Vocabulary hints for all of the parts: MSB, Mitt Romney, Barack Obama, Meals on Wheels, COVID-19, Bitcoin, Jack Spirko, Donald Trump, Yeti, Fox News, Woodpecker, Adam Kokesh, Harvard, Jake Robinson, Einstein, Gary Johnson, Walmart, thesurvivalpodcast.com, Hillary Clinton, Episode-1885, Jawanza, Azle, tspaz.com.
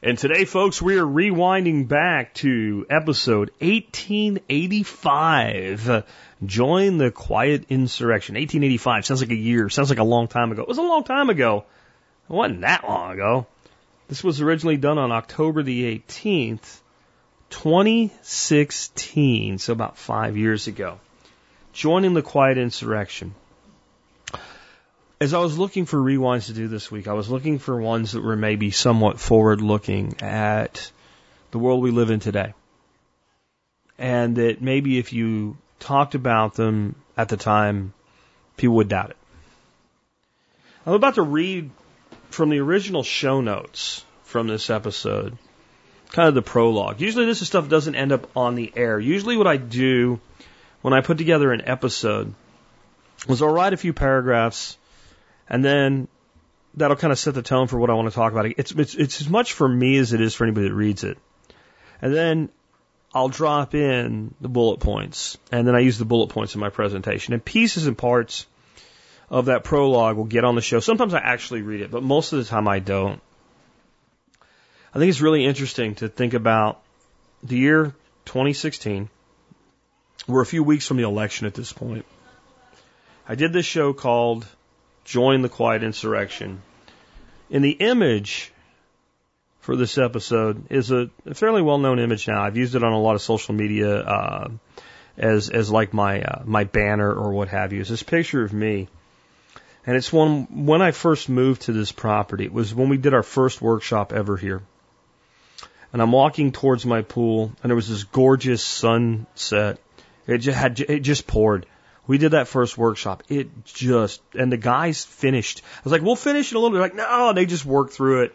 And today, folks, we are rewinding back to episode 1885, Join the Quiet Insurrection. 1885 sounds like a year, sounds like a long time ago. It was a long time ago. It wasn't that long ago. This was originally done on October the 18th, 2016, so about 5 years ago. Joining the Quiet Insurrection. As I was looking for rewinds to do this week, I was looking for ones that were maybe somewhat forward-looking at the world we live in today. And that maybe if you talked about them at the time, people would doubt it. I'm about to read from the original show notes from this episode, kind of the prologue. Usually this is stuff that doesn't end up on the air. Usually what I do when I put together an episode is I'll write a few paragraphs, and then that'll kind of set the tone for what I want to talk about. It's as much for me as it is for anybody that reads it. And then I'll drop in the bullet points, and then I use the bullet points in my presentation. And pieces and parts of that prologue will get on the show. Sometimes I actually read it, but most of the time I don't. I think it's really interesting to think about the year 2016. We're a few weeks from the election at this point. I did this show called Join the Quiet Insurrection. And the image for this episode is a fairly well-known image now. I've used it on a lot of social media as like my banner or what have you. It's this picture of me. And it's when I first moved to this property. It was when we did our first workshop ever here. And I'm walking towards my pool, and there was this gorgeous sunset. It just poured. We did that first workshop. And the guys finished. I was like, we'll finish in a little bit. Like, no, they just worked through it.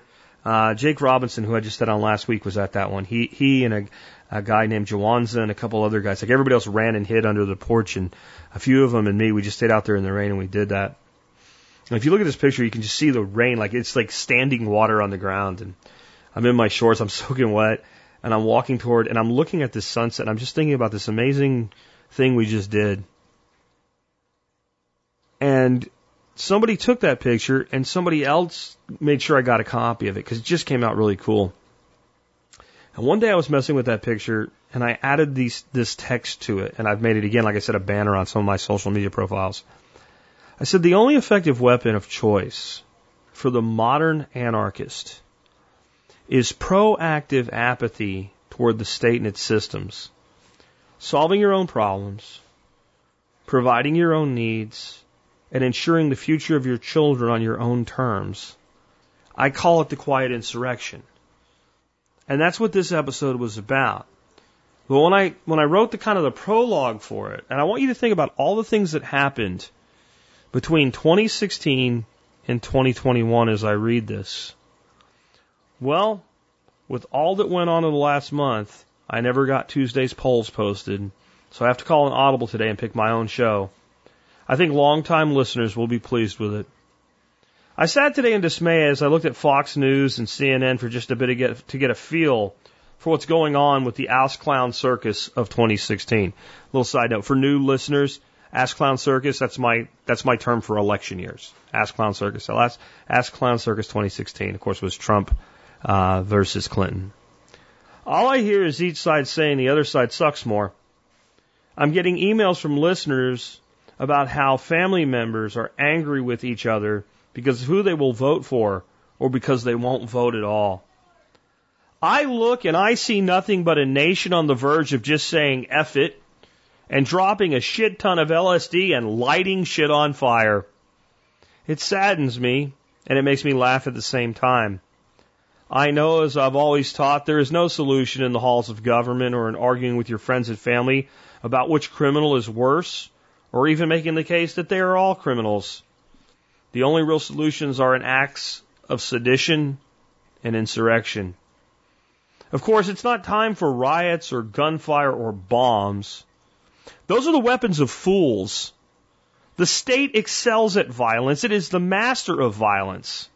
Jake Robinson, who I just said on last week, was at that one. He and a guy named Jawanza and a couple other guys. Like, everybody else ran and hid under the porch, and a few of them and me, we just stayed out there in the rain and we did that. And if you look at this picture, you can just see the rain. Like, it's like standing water on the ground. And I'm in my shorts. I'm soaking wet. And I'm walking toward, and I'm looking at this sunset. And I'm just thinking about this amazing thing we just did. And somebody took that picture, and somebody else made sure I got a copy of it because it just came out really cool. And one day I was messing with that picture, and I added this text to it, and I've made it again, like I said, a banner on some of my social media profiles. I said, the only effective weapon of choice for the modern anarchist is proactive apathy toward the state and its systems, solving your own problems, providing your own needs, and ensuring the future of your children on your own terms. I call it the quiet insurrection. And that's what this episode was about. But when I wrote the kind of the prologue for it, and I want you to think about all the things that happened between 2016 and 2021 as I read this. Well, with all that went on in the last month, I never got Tuesday's polls posted, so I have to call an audible today and pick my own show. I think long-time listeners will be pleased with it. I sat today in dismay as I looked at Fox News and CNN for just a bit to get a feel for what's going on with the Ass Clown Circus of 2016. Little side note for new listeners: Ass Clown Circus. That's my term for election years. Ass Clown Circus. So Ass Clown Circus 2016. Of course, was Trump versus Clinton. All I hear is each side saying the other side sucks more. I'm getting emails from listeners about how family members are angry with each other because of who they will vote for or because they won't vote at all. I look and I see nothing but a nation on the verge of just saying F it and dropping a shit ton of LSD and lighting shit on fire. It saddens me and it makes me laugh at the same time. I know, as I've always taught, there is no solution in the halls of government or in arguing with your friends and family about which criminal is worse, or even making the case that they are all criminals. The only real solutions are in acts of sedition and insurrection. Of course, it's not time for riots or gunfire or bombs. Those are the weapons of fools. The state excels at violence. It is the master of violence.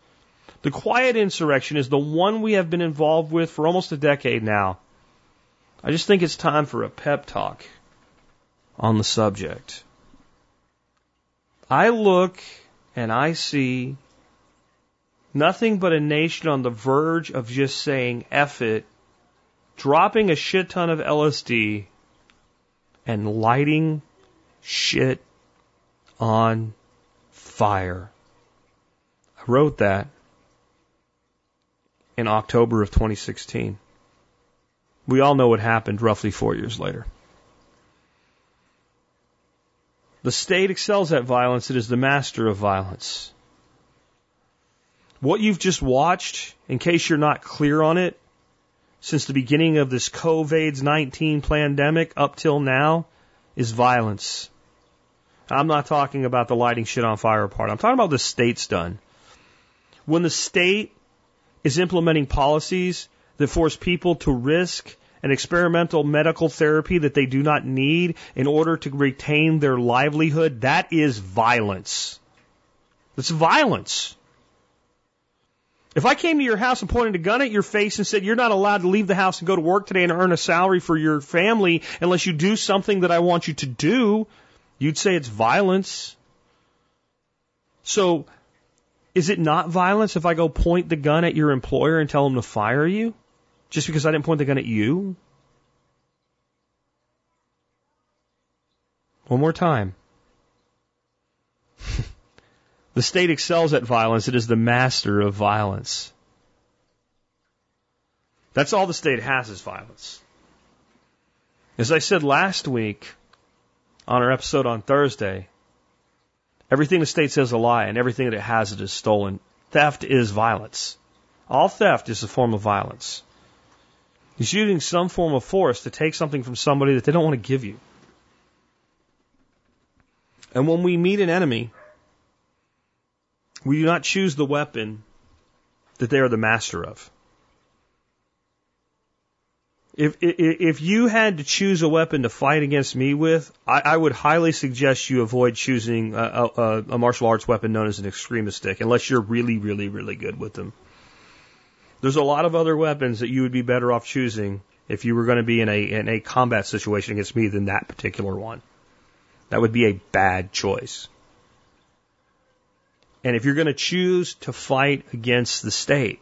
The quiet insurrection is the one we have been involved with for almost a decade now. I just think it's time for a pep talk on the subject. I look and I see nothing but a nation on the verge of just saying F it, dropping a shit ton of LSD, and lighting shit on fire. I wrote that in October of 2016. We all know what happened roughly 4 years later. The state excels at violence. It is the master of violence. What you've just watched, in case you're not clear on it, since the beginning of this COVID-19 pandemic up till now, is violence. I'm not talking about the lighting shit on fire part. I'm talking about the state's done. When the state is implementing policies that force people to risk an experimental medical therapy that they do not need in order to retain their livelihood, that is violence. That's violence. If I came to your house and pointed a gun at your face and said, you're not allowed to leave the house and go to work today and earn a salary for your family unless you do something that I want you to do, you'd say it's violence. So, is it not violence if I go point the gun at your employer and tell them to fire you? Just because I didn't point the gun at you? One more time. The state excels at violence. It is the master of violence. That's all the state has is violence. As I said last week on our episode on Thursday, everything the state says is a lie, and everything that it has it is stolen. Theft is violence. All theft is a form of violence. It's using some form of force to take something from somebody that they don't want to give you. And when we meet an enemy, we do not choose the weapon that they are the master of. If you had to choose a weapon to fight against me with, I would highly suggest you avoid choosing a martial arts weapon known as an extremist stick, unless you're really, really, really good with them. There's a lot of other weapons that you would be better off choosing if you were going to be in a combat situation against me than that particular one. That would be a bad choice. And if you're going to choose to fight against the state,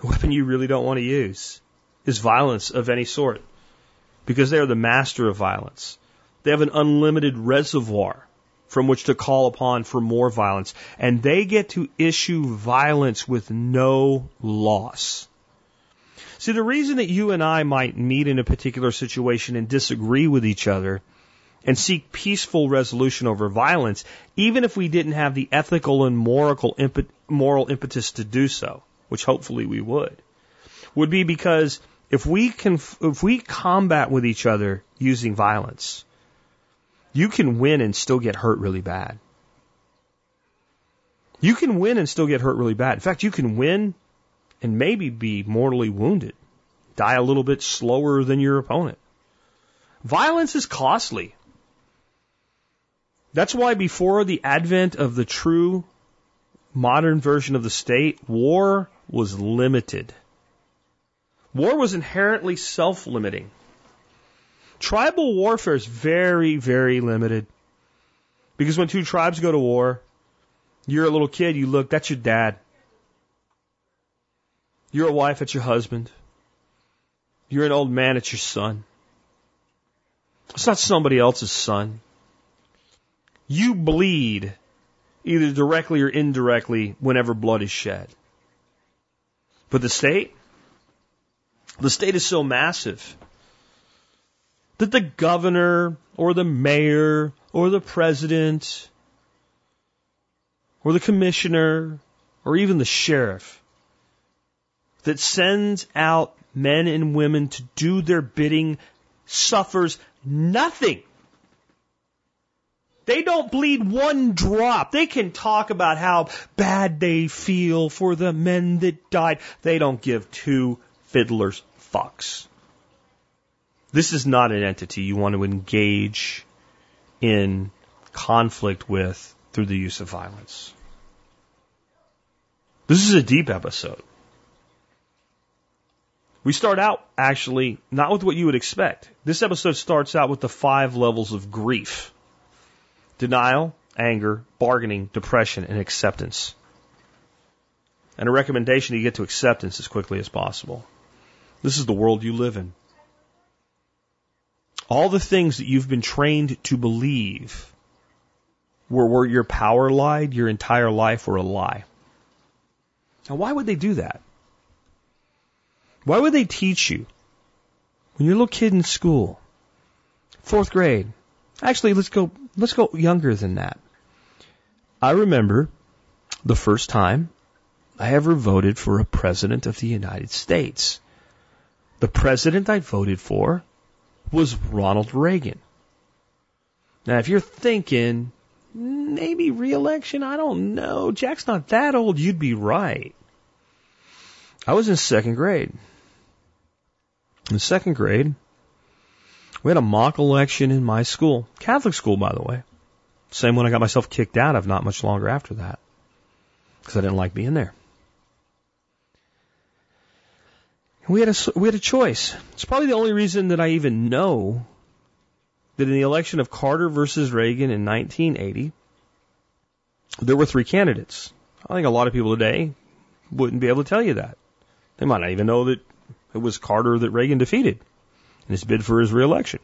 the weapon you really don't want to use is violence of any sort, because they are the master of violence. They have an unlimited reservoir from which to call upon for more violence, and they get to issue violence with no loss. See, the reason that you and I might meet in a particular situation and disagree with each other and seek peaceful resolution over violence, even if we didn't have the ethical and moral impetus to do so, which hopefully we would be because if we combat with each other using violence, you can win and still get hurt really bad. You can win and still get hurt really bad. In fact, you can win and maybe be mortally wounded, die a little bit slower than your opponent. Violence is costly. That's why before the advent of the true modern version of the state, war was limited. War was inherently self-limiting. Tribal warfare is very, very limited. Because when two tribes go to war, you're a little kid, you look, that's your dad. You're a wife, that's your husband. You're an old man, it's your son. It's not somebody else's son. You bleed, either directly or indirectly, whenever blood is shed. But the state is so massive that the governor or the mayor or the president or the commissioner or even the sheriff that sends out men and women to do their bidding suffers nothing. They don't bleed one drop. They can talk about how bad they feel for the men that died. They don't give two fiddlers fucks. This is not an entity you want to engage in conflict with through the use of violence. This is a deep episode. We start out, actually, not with what you would expect. This episode starts out with the 5 levels of grief. Denial, anger, bargaining, depression, and acceptance. And a recommendation to get to acceptance as quickly as possible. This is the world you live in. All the things that you've been trained to believe were your power lied, your entire life were a lie. Now, why would they do that? Why would they teach you when you're a little kid in school, 4th grade? Actually, let's go younger than that. I remember the first time I ever voted for a president of the United States. The president I voted for was Ronald Reagan. Now, if you're thinking, maybe re-election, I don't know, Jack's not that old, you'd be right. I was in 2nd grade. In 2nd grade, we had a mock election in my school. Catholic school, by the way. Same one I got myself kicked out of not much longer after that, because I didn't like being there. We had a choice. It's probably the only reason that I even know that in the election of Carter versus Reagan in 1980, there were 3 candidates. I think a lot of people today wouldn't be able to tell you that. They might not even know that it was Carter that Reagan defeated in his bid for his re-election.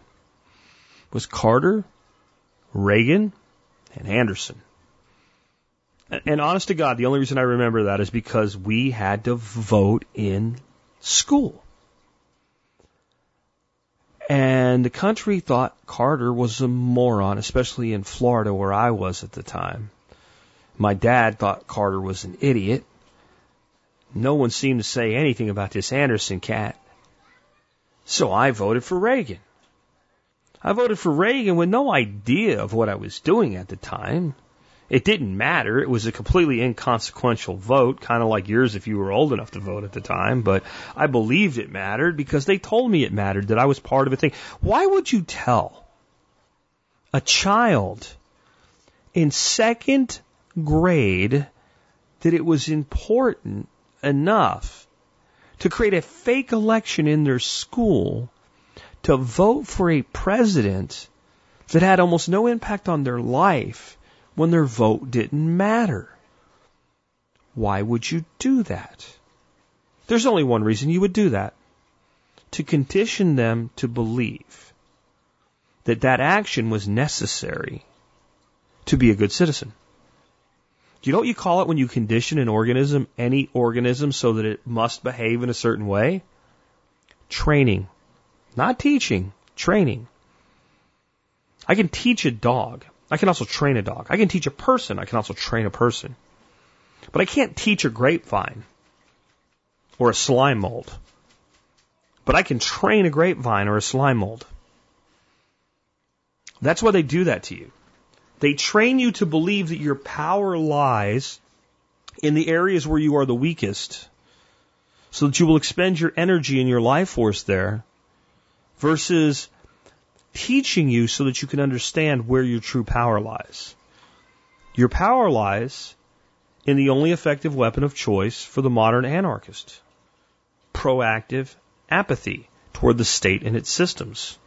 It was Carter, Reagan, and Anderson. And honest to God, the only reason I remember that is because we had to vote in school. And the country thought Carter was a moron, especially in Florida where I was at the time. My dad thought Carter was an idiot. No one seemed to say anything about this Anderson cat. So I voted for Reagan. I voted for Reagan with no idea of what I was doing at the time. It didn't matter. It was a completely inconsequential vote, kind of like yours if you were old enough to vote at the time. But I believed it mattered because they told me it mattered, that I was part of a thing. Why would you tell a child in 2nd grade that it was important enough to create a fake election in their school to vote for a president that had almost no impact on their life when their vote didn't matter? Why would you do that? There's only one reason you would do that. To condition them to believe that that action was necessary to be a good citizen. Do you know what you call it when you condition an organism, any organism, so that it must behave in a certain way? Training. Not teaching. Training. I can teach a dog. I can also train a dog. I can teach a person. I can also train a person. But I can't teach a grapevine or a slime mold. But I can train a grapevine or a slime mold. That's why they do that to you. They train you to believe that your power lies in the areas where you are the weakest, so that you will expend your energy and your life force there, versus teaching you so that you can understand where your true power lies. Your power lies in the only effective weapon of choice for the modern anarchist: proactive apathy toward the state and its systems.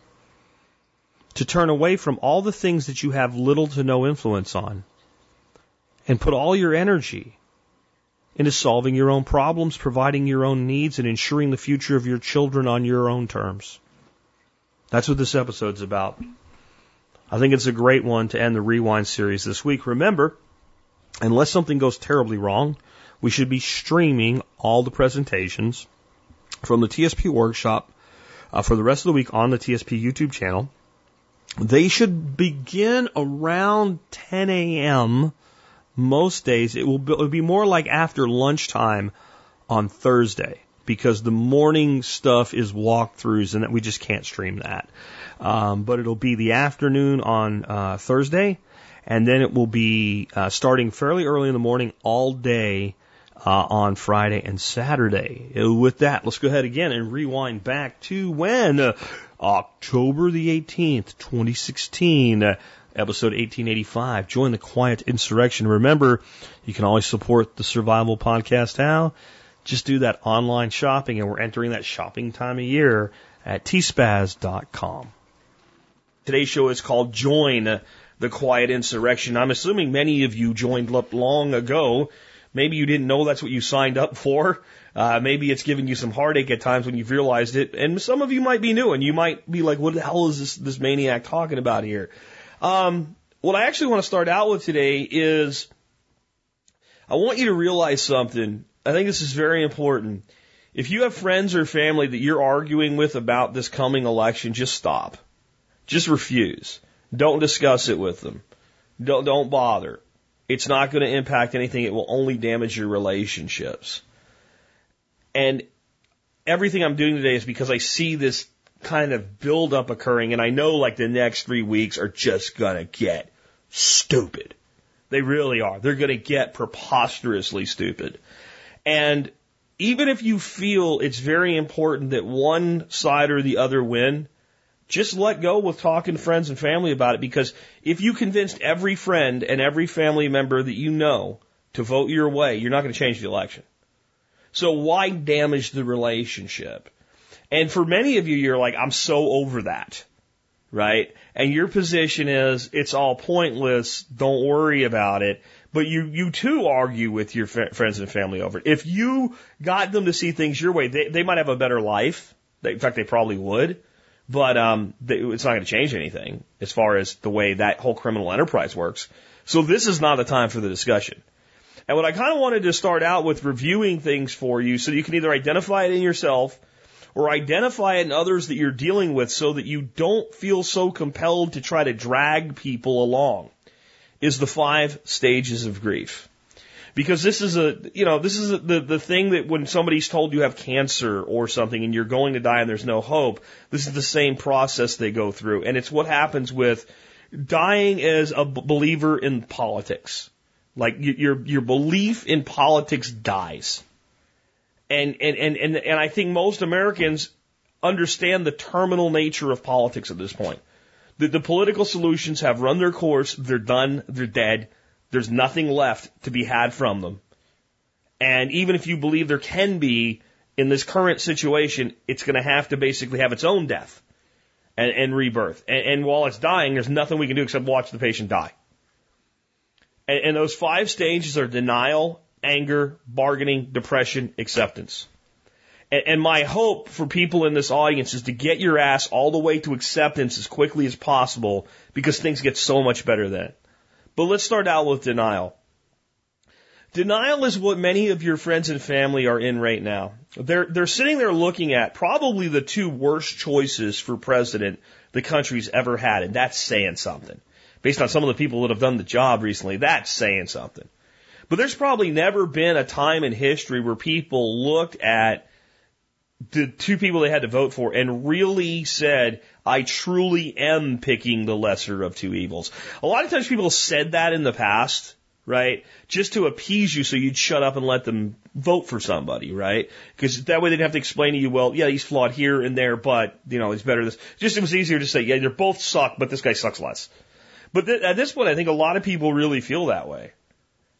To turn away from all the things that you have little to no influence on and put all your energy into solving your own problems, providing your own needs, and ensuring the future of your children on your own terms. That's what this episode's about. I think it's a great one to end the Rewind series this week. Remember, unless something goes terribly wrong, we should be streaming all the presentations from the TSP workshop for the rest of the week on the TSP YouTube channel. They should begin around 10 a.m. most days. It will be more like after lunchtime on Thursday, because the morning stuff is walkthroughs and that we just can't stream that. But it'll be the afternoon on Thursday, and then it will be starting fairly early in the morning all day on Friday and Saturday. With that, let's go ahead again and rewind back to when October the 18th, 2016, episode 1885. Join the quiet insurrection. Remember, you can always support the Survival Podcast how? Just do that online shopping, and we're entering that shopping time of year at tspaz.com. Today's show is called Join the Quiet Insurrection. I'm assuming many of you joined up long ago. Maybe you didn't know that's what you signed up for. Maybe it's giving you some heartache at times when you've realized it. And some of you might be new, and you might be like, what the hell is this maniac talking about here? What I actually want to start out with today is I want you to realize something. I think this is very important. If you have friends or family that you're arguing with about this coming election, just stop. Just refuse. Don't discuss it with them. Don't bother. It's not going to impact anything. It will only damage your relationships. And everything I'm doing today is because I see this kind of buildup occurring, and I know like the next 3 weeks are just going to get stupid. They really are. They're going to get preposterously stupid. And even if you feel it's very important that one side or the other win, just let go with talking to friends and family about it, because if you convinced every friend and every family member that you know to vote your way, you're not going to change the election. So why damage the relationship? And for many of you, you're like, I'm so over that, right? And your position is, it's all pointless, don't worry about it. But you too argue with your friends and family over it. If you got them to see things your way, they might have a better life. In fact, they probably would. But it's not going to change anything as far as the way that whole criminal enterprise works. So this is not the time for the discussion. And what I kind of wanted to start out with reviewing things for you so you can either identify it in yourself or identify it in others that you're dealing with so that you don't feel so compelled to try to drag people along. Is the 5 stages of grief. Because this is the thing that when somebody's told you have cancer or something and you're going to die and there's no hope, this is the same process they go through. And it's what happens with dying as a believer in politics. Like your belief in politics dies. And I think most Americans understand the terminal nature of politics at this point. The political solutions have run their course, they're done, they're dead, there's nothing left to be had from them. And even if you believe there can be, in this current situation, it's going to have to basically have its own death and rebirth. And while it's dying, there's nothing we can do except watch the patient die. And those 5 stages are denial, anger, bargaining, depression, acceptance. And my hope for people in this audience is to get your ass all the way to acceptance as quickly as possible, because things get so much better then. But let's start out with denial. Denial is what many of your friends and family are in right now. They're sitting there looking at probably the 2 worst choices for president the country's ever had, and that's saying something. Based on some of the people that have done the job recently, that's saying something. But there's probably never been a time in history where people looked at the 2 people they had to vote for and really said, I truly am picking the lesser of 2 evils. A lot of times people said that in the past, right? Just to appease you so you'd shut up and let them vote for somebody, right? Because that way they'd have to explain to you, well, yeah, he's flawed here and there, but, you know, he's better this. Just it was easier to say, yeah, they both suck, but this guy sucks less. But at this point, I think a lot of people really feel that way.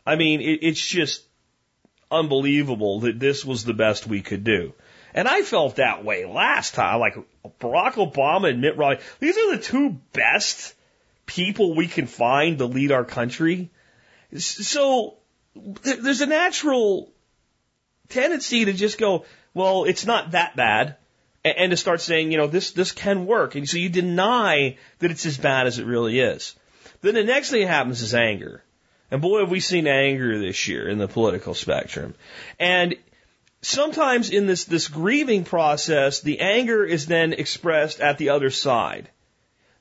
I mean, it's just unbelievable that this was the best we could do. And I felt that way last time. Like, Barack Obama and Mitt Romney, these are the 2 best people we can find to lead our country. So there's a natural tendency to just go, well, it's not that bad, and to start saying, you know, this can work. And so you deny that it's as bad as it really is. Then the next thing that happens is anger. And boy, have we seen anger this year in the political spectrum. And sometimes in this grieving process, the anger is then expressed at the other side.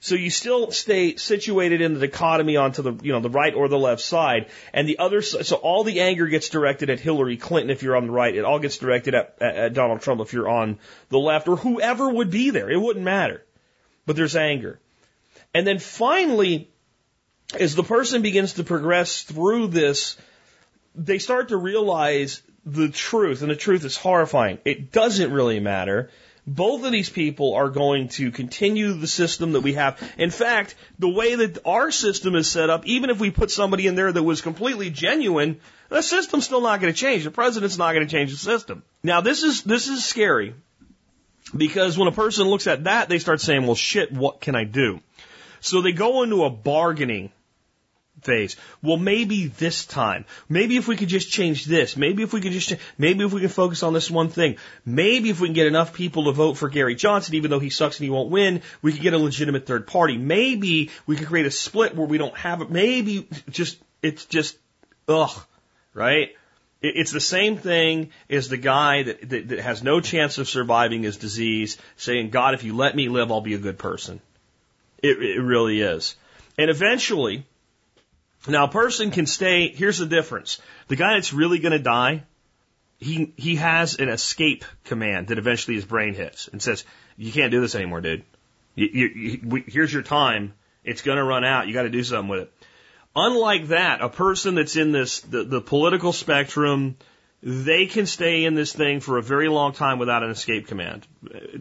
So you still stay situated in the dichotomy onto the right or the left side, and the other. So all the anger gets directed at Hillary Clinton if you're on the right. It all gets directed at Donald Trump if you're on the left, or whoever would be there. It wouldn't matter. But there's anger, and then finally, as the person begins to progress through this, they start to realize the truth, and the truth is horrifying. It doesn't really matter Both of these people are going to continue the system that we have. In fact, the way that our system is set up, even if we put somebody in there that was completely genuine, the system's still not going to change. The president's not going to change the system. Now, this is scary, because when a person looks at that, they start saying, well, shit, what can I do? So they go into a bargaining phase. Well, maybe this time. Maybe if we could just change this. Maybe if we can focus on this one thing. Maybe if we can get enough people to vote for Gary Johnson, even though he sucks and he won't win, we could get a legitimate third party. Maybe we could create a split where we don't have it. Maybe it's just, right? It's the same thing as the guy that has no chance of surviving his disease saying, God, if you let me live, I'll be a good person. It really is. And eventually, now a person can stay, here's the difference. The guy that's really going to die, he has an escape command that eventually his brain hits and says, you can't do this anymore, dude. Here's your time. It's going to run out. You got to do something with it. Unlike that, a person that's in this, the political spectrum, they can stay in this thing for a very long time without an escape command.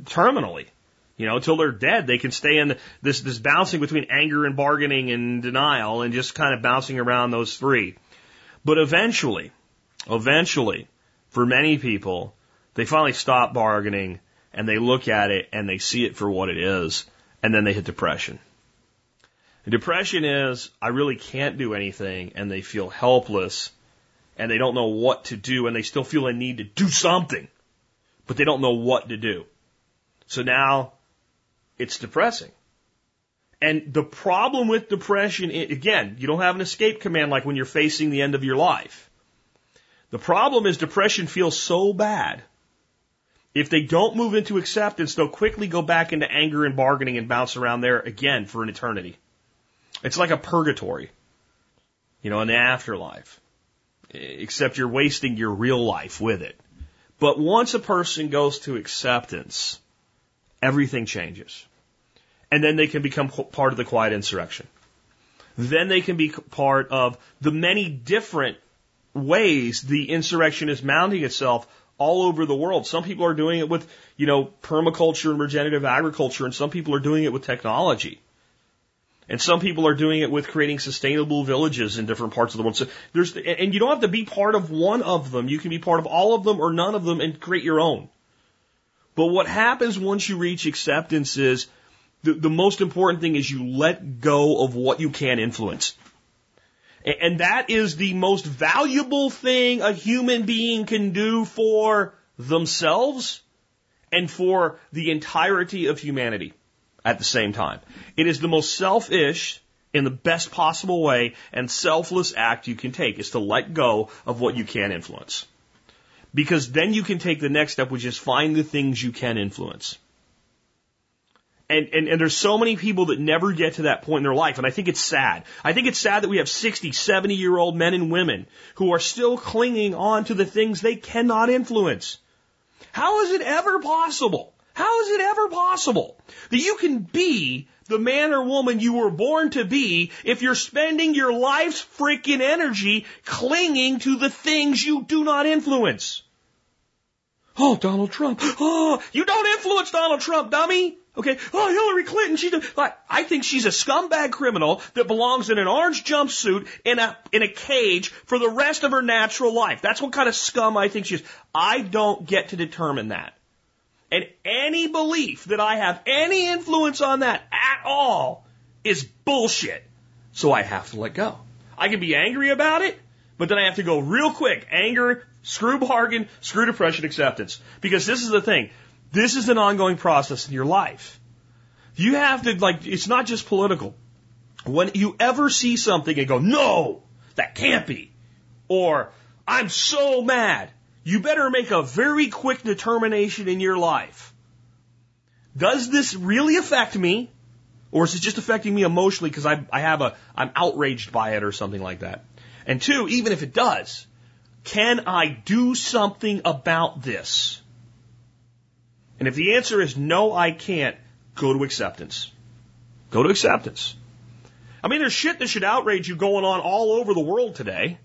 Terminally. You know, till they're dead, they can stay in this bouncing between anger and bargaining and denial and just kind of bouncing around those three. But eventually, for many people, they finally stop bargaining and they look at it and they see it for what it is, and then they hit depression. And depression is, I really can't do anything, and they feel helpless and they don't know what to do, and they still feel a need to do something, but they don't know what to do. So now, it's depressing. And the problem with depression, again, you don't have an escape command like when you're facing the end of your life. The problem is depression feels so bad. If they don't move into acceptance, they'll quickly go back into anger and bargaining and bounce around there again for an eternity. It's like a purgatory, you know, in the afterlife, except you're wasting your real life with it. But once a person goes to acceptance, everything changes. And then they can become part of the quiet insurrection. Then they can be part of the many different ways the insurrection is mounting itself all over the world. Some people are doing it with, you know, permaculture and regenerative agriculture, and some people are doing it with technology. And some people are doing it with creating sustainable villages in different parts of the world. So and you don't have to be part of one of them. You can be part of all of them or none of them and create your own. But what happens once you reach acceptance is, the most important thing is you let go of what you can influence. And that is the most valuable thing a human being can do for themselves and for the entirety of humanity at the same time. It is the most selfish, in the best possible way, and selfless act you can take, is to let go of what you can influence. Because then you can take the next step, which is find the things you can influence. And there's so many people that never get to that point in their life, and I think it's sad. I think it's sad that we have 60, 70-year-old men and women who are still clinging on to the things they cannot influence. How is it ever possible? How is it ever possible that you can be the man or woman you were born to be if you're spending your life's freaking energy clinging to the things you do not influence? Oh, Donald Trump. Oh, you don't influence Donald Trump, dummy. Okay. Oh, Hillary Clinton. I think she's a scumbag criminal that belongs in an orange jumpsuit in a cage for the rest of her natural life. That's what kind of scum I think she is. I don't get to determine that. And any belief that I have any influence on that at all is bullshit. So I have to let go. I can be angry about it, but then I have to go real quick. Anger, screw bargain, screw depression, acceptance. Because this is the thing. This is an ongoing process in your life. You have to, it's not just political. When you ever see something and go, no, that can't be, or I'm so mad, you better make a very quick determination in your life. Does this really affect me? Or is it just affecting me emotionally because I'm outraged by it or something like that? And two, even if it does, can I do something about this? And if the answer is no, I can't, go to acceptance. Go to acceptance. I mean, there's shit that should outrage you going on all over the world today.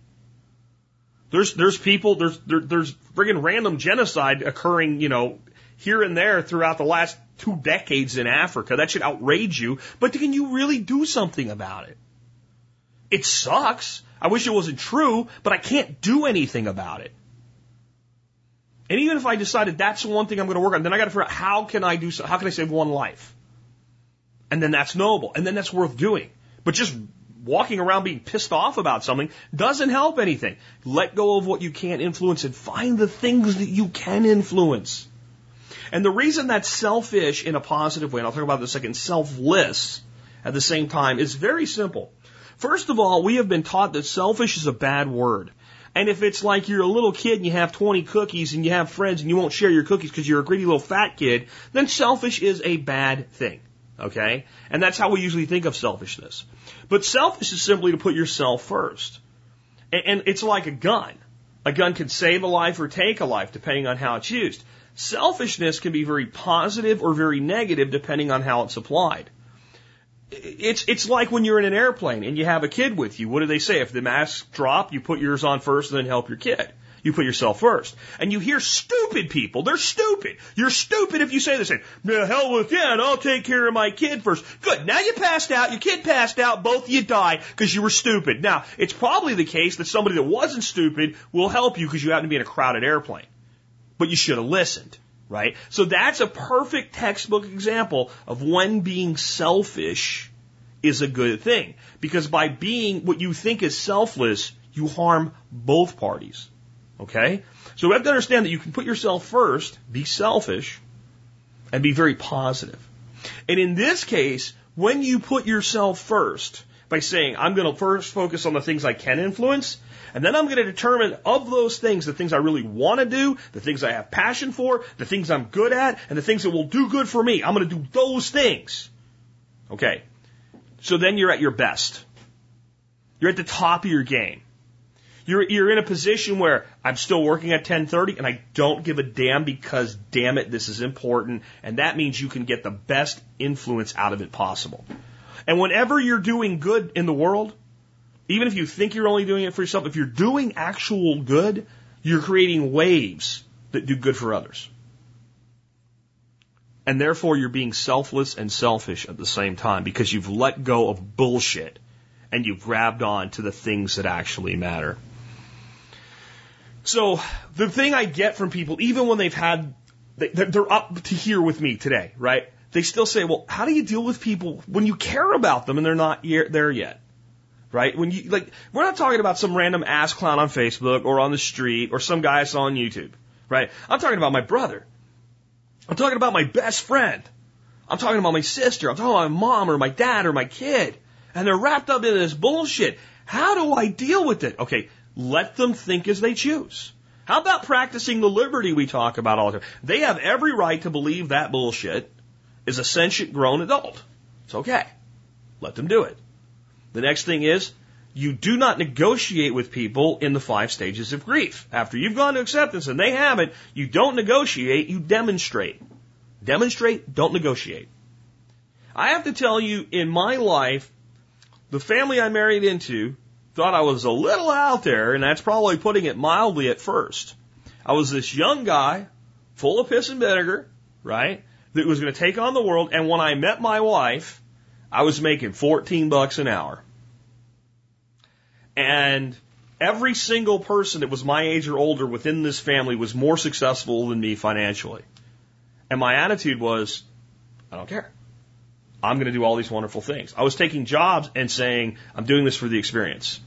There's people, there's friggin' random genocide occurring, you know, here and there throughout the last 2 decades in Africa. That should outrage you. But can you really do something about it? It sucks. I wish it wasn't true, but I can't do anything about it. And even if I decided that's the one thing I'm going to work on, then I got to figure out how can I save one life? And then that's noble. And then that's worth doing. But just walking around being pissed off about something doesn't help anything. Let go of what you can't influence and find the things that you can influence. And the reason that's selfish in a positive way, and I'll talk about this in a second, selfless at the same time, is very simple. First of all, we have been taught that selfish is a bad word. And if it's like you're a little kid and you have 20 cookies and you have friends and you won't share your cookies because you're a greedy little fat kid, then selfish is a bad thing. Okay? And that's how we usually think of selfishness. But selfish is simply to put yourself first. And it's like a gun. A gun can save a life or take a life depending on how it's used. Selfishness can be very positive or very negative depending on how it's applied. It's like when you're in an airplane and you have a kid with you. What do they say? If the masks drop, you put yours on first and then help your kid. You put yourself first. And you hear stupid people. They're stupid. You're stupid if you say this. The hell with that. I'll take care of my kid first. Good. Now you passed out. Your kid passed out. Both of you die because you were stupid. Now, it's probably the case that somebody that wasn't stupid will help you because you happen to be in a crowded airplane. But you should have listened. Right? So that's a perfect textbook example of when being selfish is a good thing. Because by being what you think is selfless, you harm both parties. Okay? So we have to understand that you can put yourself first, be selfish, and be very positive. And in this case, when you put yourself first, by saying, I'm going to first focus on the things I can influence, and then I'm going to determine of those things, the things I really want to do, the things I have passion for, the things I'm good at, and the things that will do good for me. I'm going to do those things. Okay. So then you're at your best. You're at the top of your game. You're in a position where I'm still working at 10:30 and I don't give a damn because, damn it, this is important. And that means you can get the best influence out of it possible. And whenever you're doing good in the world, even if you think you're only doing it for yourself, if you're doing actual good, you're creating waves that do good for others. And therefore, you're being selfless and selfish at the same time because you've let go of bullshit and you've grabbed on to the things that actually matter. So the thing I get from people, even when they're up to here with me today, right? They still say, well, how do you deal with people when you care about them and they're not there yet? Right? When you, like, we're not talking about some random ass clown on Facebook or on the street or some guy I saw on YouTube. Right? I'm talking about my brother. I'm talking about my best friend. I'm talking about my sister. I'm talking about my mom or my dad or my kid. And they're wrapped up in this bullshit. How do I deal with it? Okay, let them think as they choose. How about practicing the liberty we talk about all the time? They have every right to believe that bullshit is a sentient grown adult. It's okay. Let them do it. The next thing is, you do not negotiate with people in the 5 stages of grief. After you've gone to acceptance and they haven't, you don't negotiate, you demonstrate. Demonstrate, don't negotiate. I have to tell you, in my life, the family I married into thought I was a little out there, and that's probably putting it mildly at first. I was this young guy, full of piss and vinegar, right? That was going to take on the world, and when I met my wife, I was making $14 an hour. And every single person that was my age or older within this family was more successful than me financially. And my attitude was, I don't care. I'm going to do all these wonderful things. I was taking jobs and saying, I'm doing this for the experience.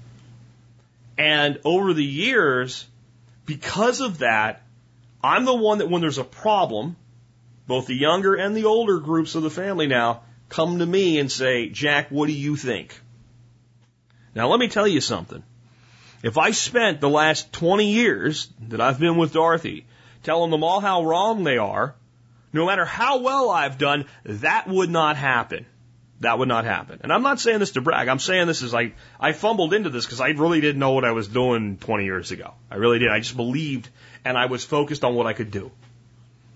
And over the years, because of that, I'm the one that when there's a problem, both the younger and the older groups of the family now come to me and say, Jack, what do you think? Now, let me tell you something. If I spent the last 20 years that I've been with Dorothy telling them all how wrong they are, no matter how well I've done, that would not happen. That would not happen. And I'm not saying this to brag. I'm saying this as I fumbled into this because I really didn't know what I was doing 20 years ago. I really did. I just believed and I was focused on what I could do.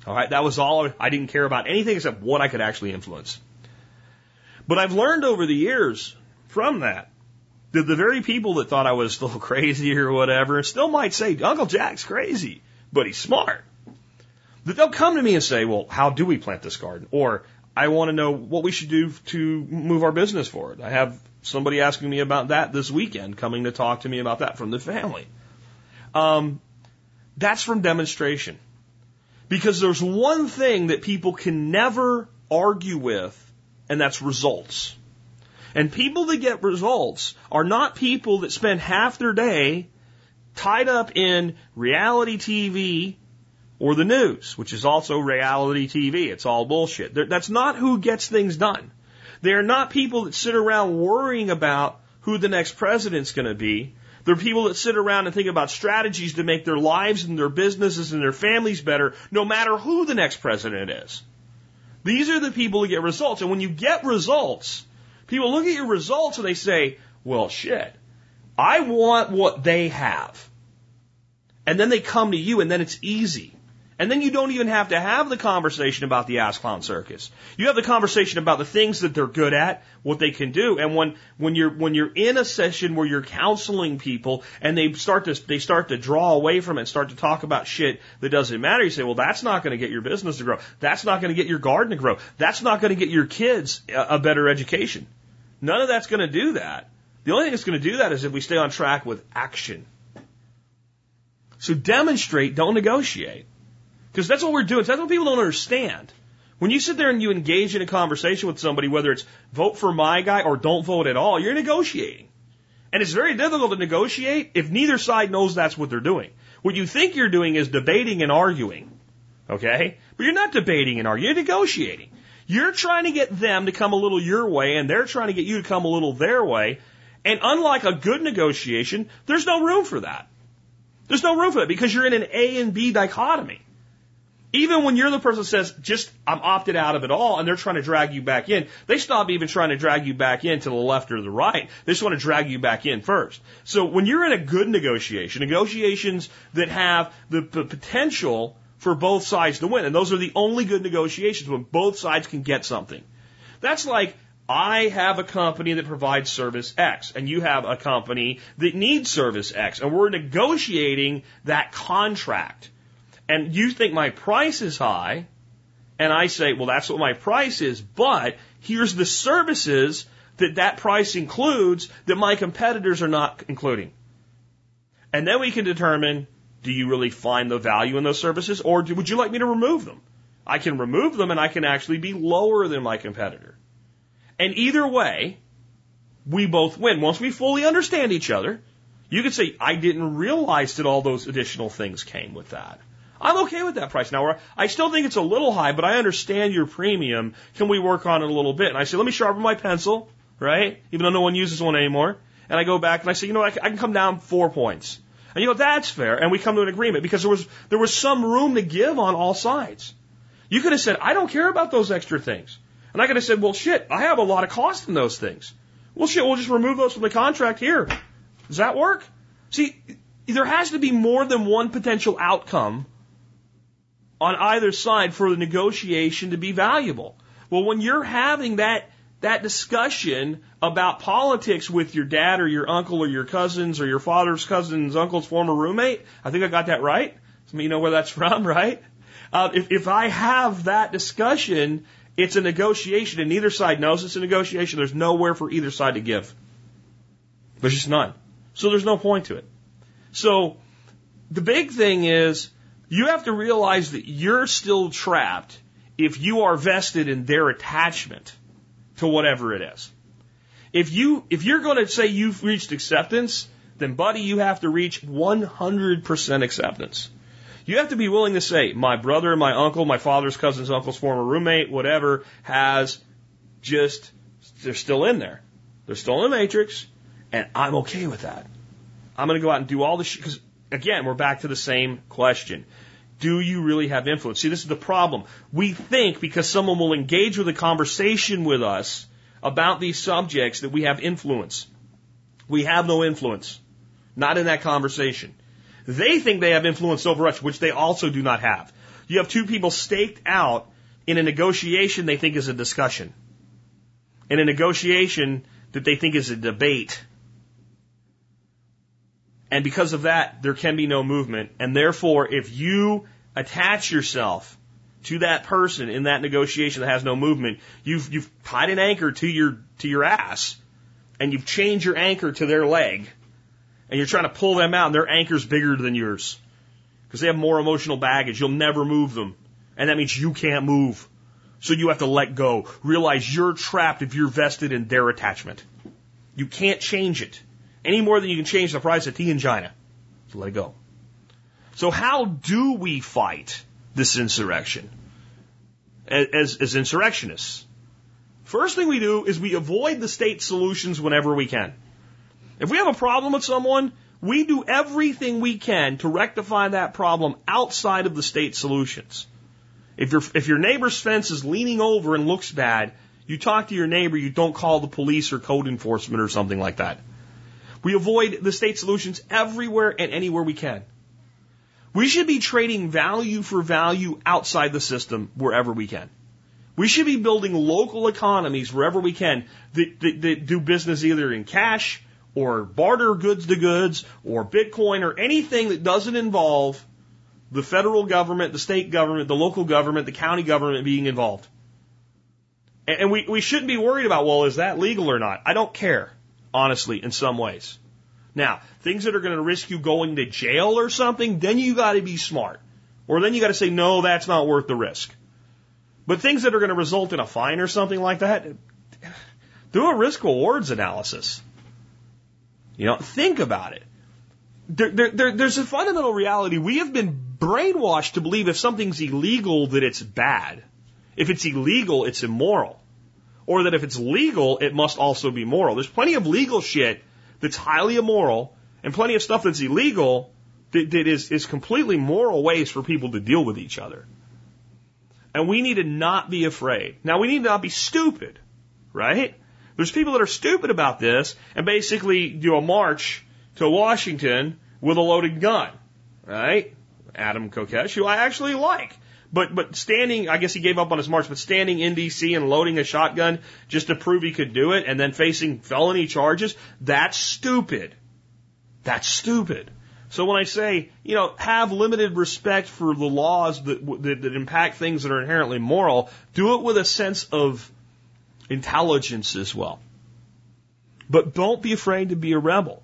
All right, that was all. I didn't care about anything except what I could actually influence. But I've learned over the years from that the very people that thought I was still crazy or whatever still might say, Uncle Jack's crazy, but he's smart. that they'll come to me and say, well, how do we plant this garden? Or I want to know what we should do to move our business forward. I have somebody asking me about that this weekend, coming to talk to me about that from the family. That's from demonstration. Because there's one thing that people can never argue with, and that's results. And people that get results are not people that spend half their day tied up in reality TV or the news, which is also reality TV. It's all bullshit. That's not who gets things done. They're not people that sit around worrying about who the next president's going to be. They're people that sit around and think about strategies to make their lives and their businesses and their families better, no matter who the next president is. These are the people that get results. And when you get results, people look at your results and they say, well, shit, I want what they have. And then they come to you, and then it's easy. And then you don't even have to have the conversation about the ass clown circus. You have the conversation about the things that they're good at, what they can do. And when you're in a session where you're counseling people and they start to draw away from it and start to talk about shit that doesn't matter, you say, well, that's not going to get your business to grow. That's not going to get your garden to grow. That's not going to get your kids a better education. None of that's going to do that. The only thing that's going to do that is if we stay on track with action. So demonstrate, don't negotiate. Because that's what we're doing. That's what people don't understand. When you sit there and you engage in a conversation with somebody, whether it's vote for my guy or don't vote at all, you're negotiating. And it's very difficult to negotiate if neither side knows that's what they're doing. What you think you're doing is debating and arguing. Okay? But you're not debating and arguing. You're negotiating. You're trying to get them to come a little your way, and they're trying to get you to come a little their way. And unlike a good negotiation, there's no room for that. There's no room for that because you're in an A and B dichotomy. Even when you're the person that says, just, I'm opted out of it all, and they're trying to drag you back in, they stop even trying to drag you back in to the left or the right. They just want to drag you back in first. So when you're in a good negotiation, negotiations that have the potential for both sides to win, and those are the only good negotiations when both sides can get something. That's like, I have a company that provides service X, and you have a company that needs service X, and we're negotiating that contract. And you think my price is high, and I say, well, that's what my price is, but here's the services that price includes that my competitors are not including. And then we can determine, do you really find the value in those services, or would you like me to remove them? I can remove them, and I can actually be lower than my competitor. And either way, we both win. Once we fully understand each other, you can say, I didn't realize that all those additional things came with that. I'm okay with that price. Now, I still think it's a little high, but I understand your premium. Can we work on it a little bit? And I say, let me sharpen my pencil, right? Even though no one uses one anymore. And I go back and I say, you know what? I can come down 4 points. And you go, that's fair. And we come to an agreement because there was some room to give on all sides. You could have said, I don't care about those extra things. And I could have said, well, shit, I have a lot of cost in those things. Well, shit, we'll just remove those from the contract here. Does that work? See, there has to be more than one potential outcome on either side for the negotiation to be valuable. Well, when you're having that discussion about politics with your dad or your uncle or your cousins or your father's cousin's uncle's former roommate, I think I got that right. Some of you know where that's from, right? If I have that discussion, it's a negotiation, and neither side knows it's a negotiation. There's nowhere for either side to give. There's just none. So there's no point to it. So the big thing is, you have to realize that you're still trapped if you are vested in their attachment to whatever it is. If you're going to say you've reached acceptance, then, buddy, you have to reach 100% acceptance. You have to be willing to say, my brother, my uncle, my father's cousin's uncle's former roommate, whatever, they're still in there. They're still in the matrix, and I'm okay with that. I'm going to go out and do all this shit, because, again, we're back to the same question. Do you really have influence? See, this is the problem. We think because someone will engage with a conversation with us about these subjects that we have influence. We have no influence. Not in that conversation. They think they have influence over us, which they also do not have. You have two people staked out in a negotiation they think is a discussion. In a negotiation that they think is a debate. And because of that, there can be no movement. And therefore, if you attach yourself to that person in that negotiation that has no movement, you've tied an anchor to your ass, and you've chained your anchor to their leg, and you're trying to pull them out, and their anchor's bigger than yours because they have more emotional baggage. You'll never move them, and that means you can't move. So you have to let go. Realize you're trapped if you're vested in their attachment. You can't change it any more than you can change the price of tea in China. So let it go. So how do we fight this insurrection as insurrectionists? First thing we do is we avoid the state solutions whenever we can. If we have a problem with someone, we do everything we can to rectify that problem outside of the state solutions. If your neighbor's fence is leaning over and looks bad, you talk to your neighbor, you don't call the police or code enforcement or something like that. We avoid the state solutions everywhere and anywhere we can. We should be trading value for value outside the system wherever we can. We should be building local economies wherever we can that do business either in cash or barter goods to goods or Bitcoin or anything that doesn't involve the federal government, the state government, the local government, the county government being involved. And we shouldn't be worried about, well, is that legal or not? I don't care, honestly, in some ways. Now, things that are going to risk you going to jail or something, then you got to be smart. Or then you got to say, no, that's not worth the risk. But things that are going to result in a fine or something like that, do a risk rewards analysis. You know, think about it. There's a fundamental reality. We have been brainwashed to believe if something's illegal that it's bad. If it's illegal, it's immoral. Or that if it's legal, it must also be moral. There's plenty of legal shit that's highly immoral and plenty of stuff that's illegal that is completely moral ways for people to deal with each other. And we need to not be afraid. Now, we need to not be stupid, right? There's people that are stupid about this and basically do a march to Washington with a loaded gun, right? Adam Kokesh, who I actually like. But standing, I guess he gave up on his march, but standing in D.C. and loading a shotgun just to prove he could do it and then facing felony charges, that's stupid. That's stupid. So when I say, you know, have limited respect for the laws that impact things that are inherently moral, do it with a sense of intelligence as well. But don't be afraid to be a rebel.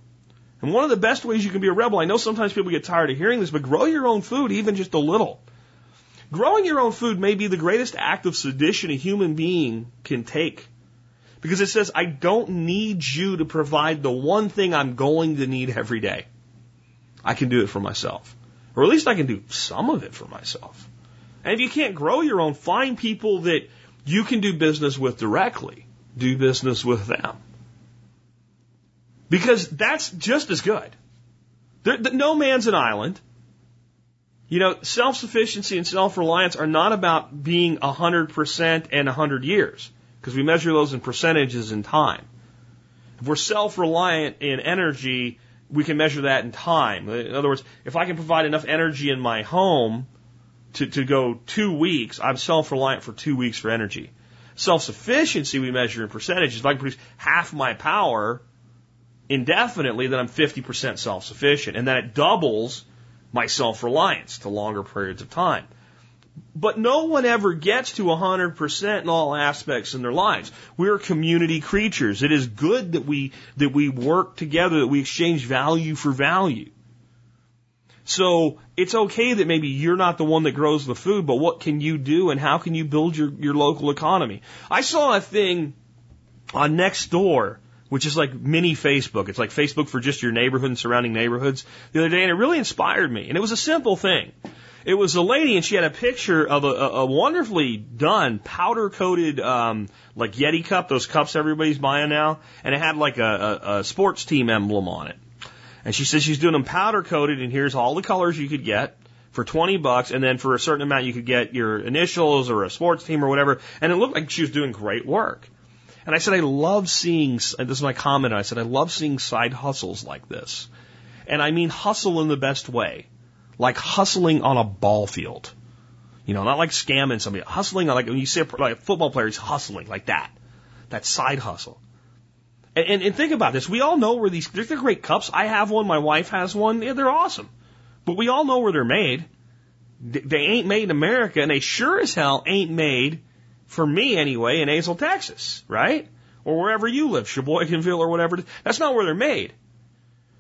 And one of the best ways you can be a rebel, I know sometimes people get tired of hearing this, but grow your own food even just a little. Growing your own food may be the greatest act of sedition a human being can take. Because it says, I don't need you to provide the one thing I'm going to need every day. I can do it for myself. Or at least I can do some of it for myself. And if you can't grow your own, find people that you can do business with directly. Do business with them. Because that's just as good. No man's an island. You know, self-sufficiency and self-reliance are not about being 100% and 100 years, because we measure those in percentages in time. If we're self-reliant in energy, we can measure that in time. In other words, if I can provide enough energy in my home to go 2 weeks, I'm self-reliant for 2 weeks for energy. Self-sufficiency we measure in percentages. If I can produce half my power indefinitely, then I'm 50% self-sufficient, and then it doubles my self-reliance to longer periods of time. But no one ever gets to 100% in all aspects in their lives. We are community creatures. It is good that we work together, that we exchange value for value. So it's okay that maybe you're not the one that grows the food, but what can you do and how can you build your local economy? I saw a thing on Nextdoor, which is like mini Facebook. It's like Facebook for just your neighborhood and surrounding neighborhoods the other day, and it really inspired me. And it was a simple thing. It was a lady, and she had a picture of a wonderfully done powder-coated like Yeti cup, those cups everybody's buying now, and it had like a sports team emblem on it. And she said she's doing them powder-coated, and here's all the colors you could get for $20, and then for a certain amount you could get your initials or a sports team or whatever, and it looked like she was doing great work. And I said, I love seeing, this is my comment, I said, I love seeing side hustles like this. And I mean hustle in the best way. Like hustling on a ball field. You know, not like scamming somebody. Hustling, like when you say like a football player, he's hustling like that. That side hustle. And think about this. We all know where they're great cups. I have one. My wife has one. Yeah, they're awesome. But we all know where they're made. They ain't made in America, and they sure as hell ain't made, for me anyway, in Azle, Texas, right? Or wherever you live, Sheboyganville or whatever. That's not where they're made.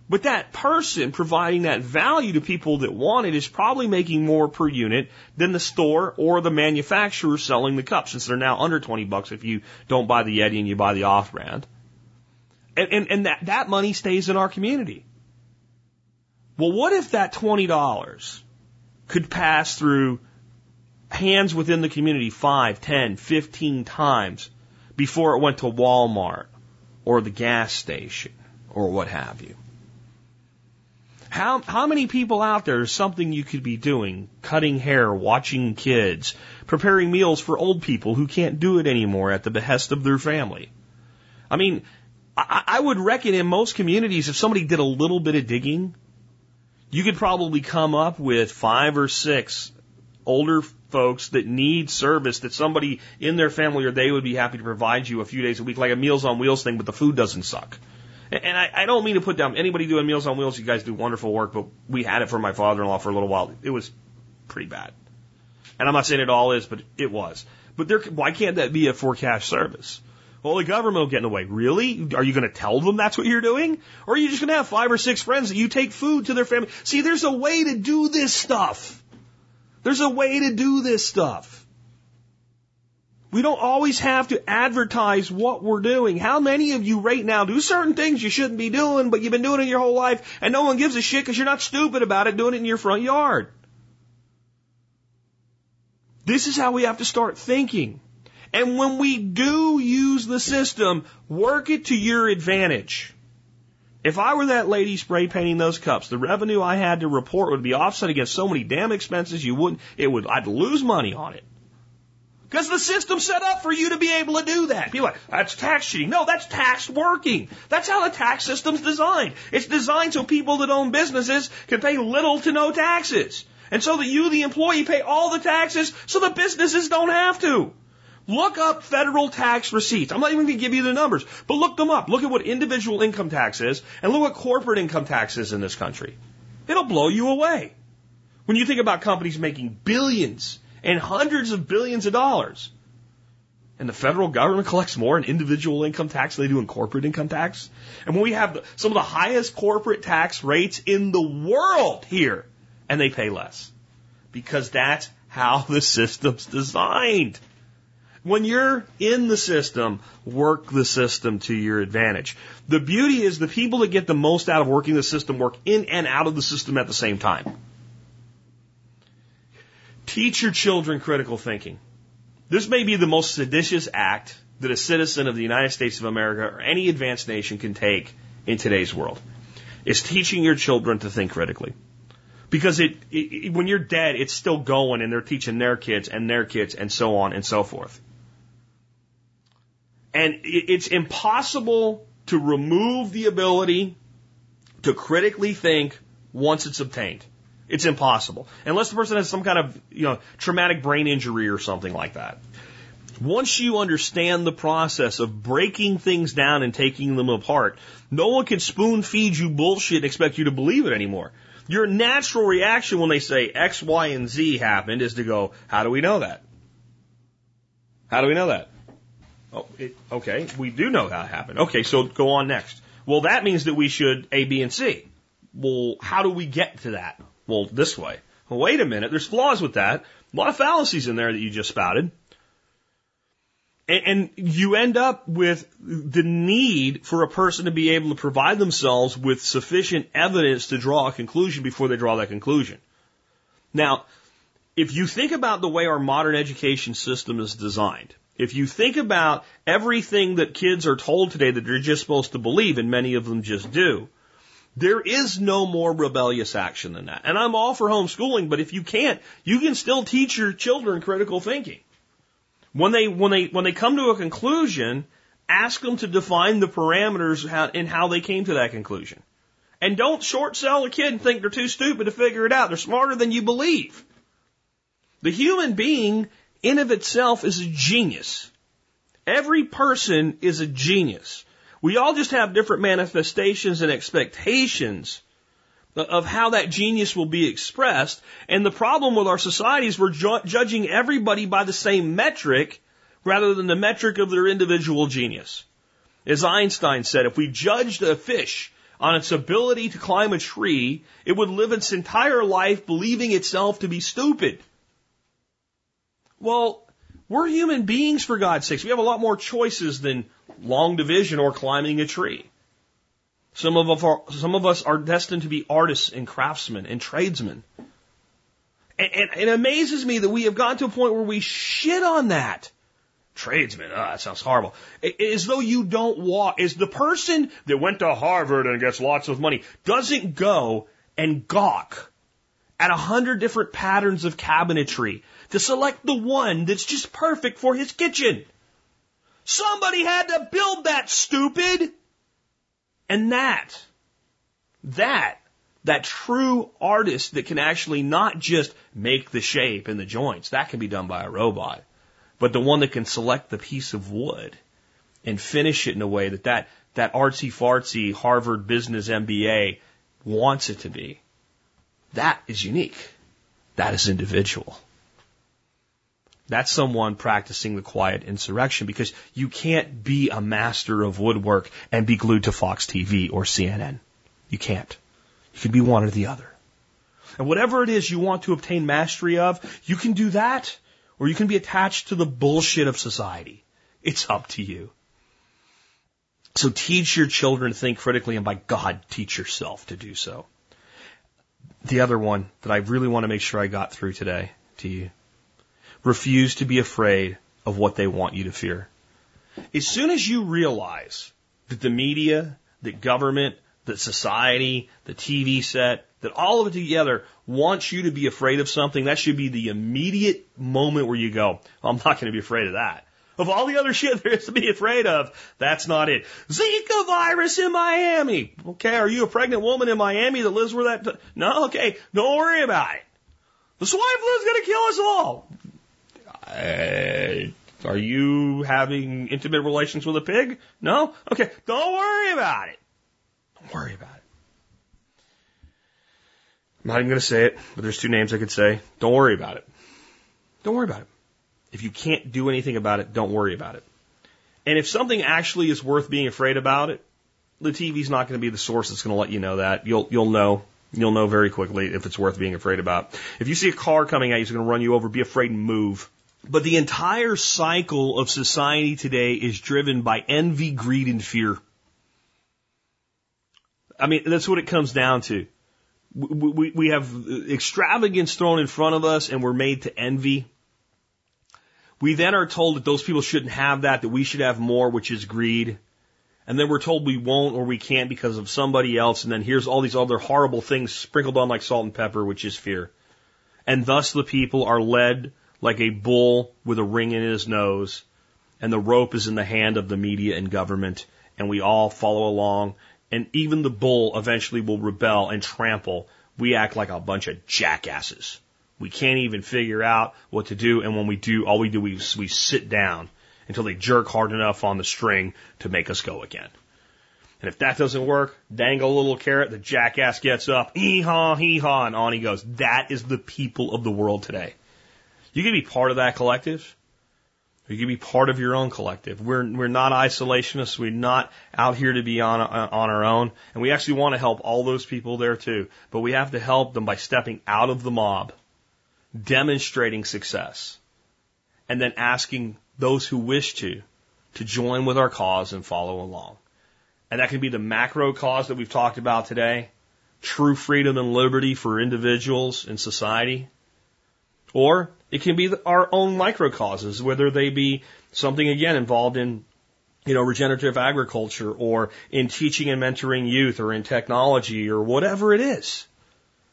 But that person providing that value to people that want it is probably making more per unit than the store or the manufacturer selling the cup, since they're now under $20 if you don't buy the Yeti and you buy the off-brand. And that money stays in our community. Well, what if that $20 could pass through hands within the community 5, 10, 15 times before it went to Walmart or the gas station or what have you? How many people out there is something you could be doing, cutting hair, watching kids, preparing meals for old people who can't do it anymore at the behest of their family? I mean, I would reckon in most communities, if somebody did a little bit of digging, you could probably come up with 5 or 6 older folks that need service that somebody in their family or they would be happy to provide you a few days a week, like a Meals on Wheels thing, but the food doesn't suck. And I don't mean to put down anybody doing Meals on Wheels. You guys do wonderful work, but we had it for my father-in-law for a little while. It was pretty bad. And I'm not saying it all is, but it was. But why can't that be a for-cash service? Well, the government will get in the way. Really? Are you going to tell them that's what you're doing? Or are you just going to have 5 or 6 friends that you take food to their family? See, there's a way to do this stuff. There's a way to do this stuff. We don't always have to advertise what we're doing. How many of you right now do certain things you shouldn't be doing, but you've been doing it your whole life, and no one gives a shit because you're not stupid about it doing it in your front yard? This is how we have to start thinking. And when we do use the system, work it to your advantage. If I were that lady spray painting those cups, the revenue I had to report would be offset against so many damn expenses I'd lose money on it. Because the system's set up for you to be able to do that. People are like, that's tax cheating. No, that's tax working. That's how the tax system's designed. It's designed so people that own businesses can pay little to no taxes. And so that you, the employee, pay all the taxes so the businesses don't have to. Look up federal tax receipts. I'm not even going to give you the numbers, but look them up. Look at what individual income tax is and look what corporate income tax is in this country. It'll blow you away. When you think about companies making billions and hundreds of billions of dollars. And the federal government collects more in individual income tax than they do in corporate income tax. And when we have some of the highest corporate tax rates in the world here, and they pay less. Because that's how the system's designed. When you're in the system, work the system to your advantage. The beauty is the people that get the most out of working the system work in and out of the system at the same time. Teach your children critical thinking. This may be the most seditious act that a citizen of the United States of America or any advanced nation can take in today's world, is teaching your children to think critically. Because when you're dead, it's still going, and they're teaching their kids and so on and so forth. And it's impossible to remove the ability to critically think once it's obtained. It's impossible. Unless the person has some kind of, traumatic brain injury or something like that. Once you understand the process of breaking things down and taking them apart, no one can spoon feed you bullshit and expect you to believe it anymore. Your natural reaction when they say X, Y, and Z happened is to go, how do we know that? How do we know that? Oh, okay, we do know how it happened. Okay, so go on next. Well, that means that we should A, B, and C. Well, how do we get to that? Well, this way. Well, wait a minute. There's flaws with that. A lot of fallacies in there that you just spouted. And you end up with the need for a person to be able to provide themselves with sufficient evidence to draw a conclusion before they draw that conclusion. Now, if you think about the way our modern education system is designed, if you think about everything that kids are told today that they're just supposed to believe, and many of them just do, there is no more rebellious action than that. And I'm all for homeschooling, but if you can't, you can still teach your children critical thinking. When they come to a conclusion, ask them to define the parameters and how they came to that conclusion. And don't short sell a kid and think they're too stupid to figure it out. They're smarter than you believe. The human being in of itself is a genius. Every person is a genius. We all just have different manifestations and expectations of how that genius will be expressed. And the problem with our society is we're judging everybody by the same metric rather than the metric of their individual genius. As Einstein said, if we judged a fish on its ability to climb a tree, it would live its entire life believing itself to be stupid. Well, we're human beings, for God's sakes. We have a lot more choices than long division or climbing a tree. Some of us are destined to be artists and craftsmen and tradesmen. And it amazes me that we have gotten to a point where we shit on that. Tradesman, that sounds horrible. As though you don't walk, as the person that went to Harvard and gets lots of money doesn't go and gawk at 100 different patterns of cabinetry to select the one that's just perfect for his kitchen. Somebody had to build that, stupid! And that true artist that can actually not just make the shape and the joints, that can be done by a robot, but the one that can select the piece of wood and finish it in a way that artsy-fartsy Harvard business MBA wants it to be, that is unique. That is individual. That's someone practicing the quiet insurrection, because you can't be a master of woodwork and be glued to Fox TV or CNN. You can't. You can be one or the other. And whatever it is you want to obtain mastery of, you can do that, or you can be attached to the bullshit of society. It's up to you. So teach your children to think critically, and by God, teach yourself to do so. The other one that I really want to make sure I got through today to you: refuse to be afraid of what they want you to fear. As soon as you realize that the media, that government, that society, the TV set, that all of it together wants you to be afraid of something, that should be the immediate moment where you go, I'm not going to be afraid of that. Of all the other shit there is to be afraid of, that's not it. Zika virus in Miami. Okay, are you a pregnant woman in Miami that lives where that... No, okay, don't worry about it. The swine flu is going to kill us all. Are you having intimate relations with a pig? No? Okay, don't worry about it. Don't worry about it. I'm not even going to say it, but there's two names I could say. Don't worry about it. Don't worry about it. If you can't do anything about it, don't worry about it. And if something actually is worth being afraid about it, the TV's not going to be the source that's going to let you know that. You'll know. You'll know very quickly if it's worth being afraid about. If you see a car coming at you, it's going to run you over, be afraid and move. But the entire cycle of society today is driven by envy, greed, and fear. I mean, that's what it comes down to. We have extravagance thrown in front of us, and we're made to envy. We then are told that those people shouldn't have that we should have more, which is greed. And then we're told we won't or we can't because of somebody else. And then here's all these other horrible things sprinkled on like salt and pepper, which is fear. And thus the people are led like a bull with a ring in his nose, and the rope is in the hand of the media and government, and we all follow along, and even the bull eventually will rebel and trample. We act like a bunch of jackasses. We can't even figure out what to do, and when we do, all we do is we sit down until they jerk hard enough on the string to make us go again. And if that doesn't work, dangle a little carrot, the jackass gets up, hee-haw, and on he goes. That is the people of the world today. You can be part of that collective, or you can be part of your own collective. We're not isolationists. We're not out here to be on our own. And we actually want to help all those people there too. But we have to help them by stepping out of the mob, demonstrating success, and then asking those who wish to join with our cause and follow along. And that can be the macro cause that we've talked about today, true freedom and liberty for individuals and society, or it can be our own micro causes, whether they be something, again, involved in, regenerative agriculture, or in teaching and mentoring youth, or in technology, or whatever it is.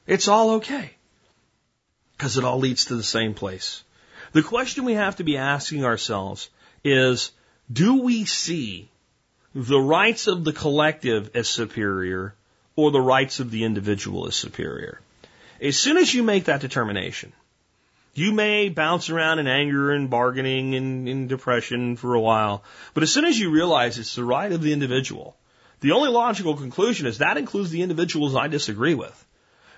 It's all okay, because it all leads to the same place. The question we have to be asking ourselves is, do we see the rights of the collective as superior, or the rights of the individual as superior? As soon as you make that determination, you may bounce around in anger and bargaining and in depression for a while, but as soon as you realize it's the right of the individual, the only logical conclusion is that includes the individuals I disagree with.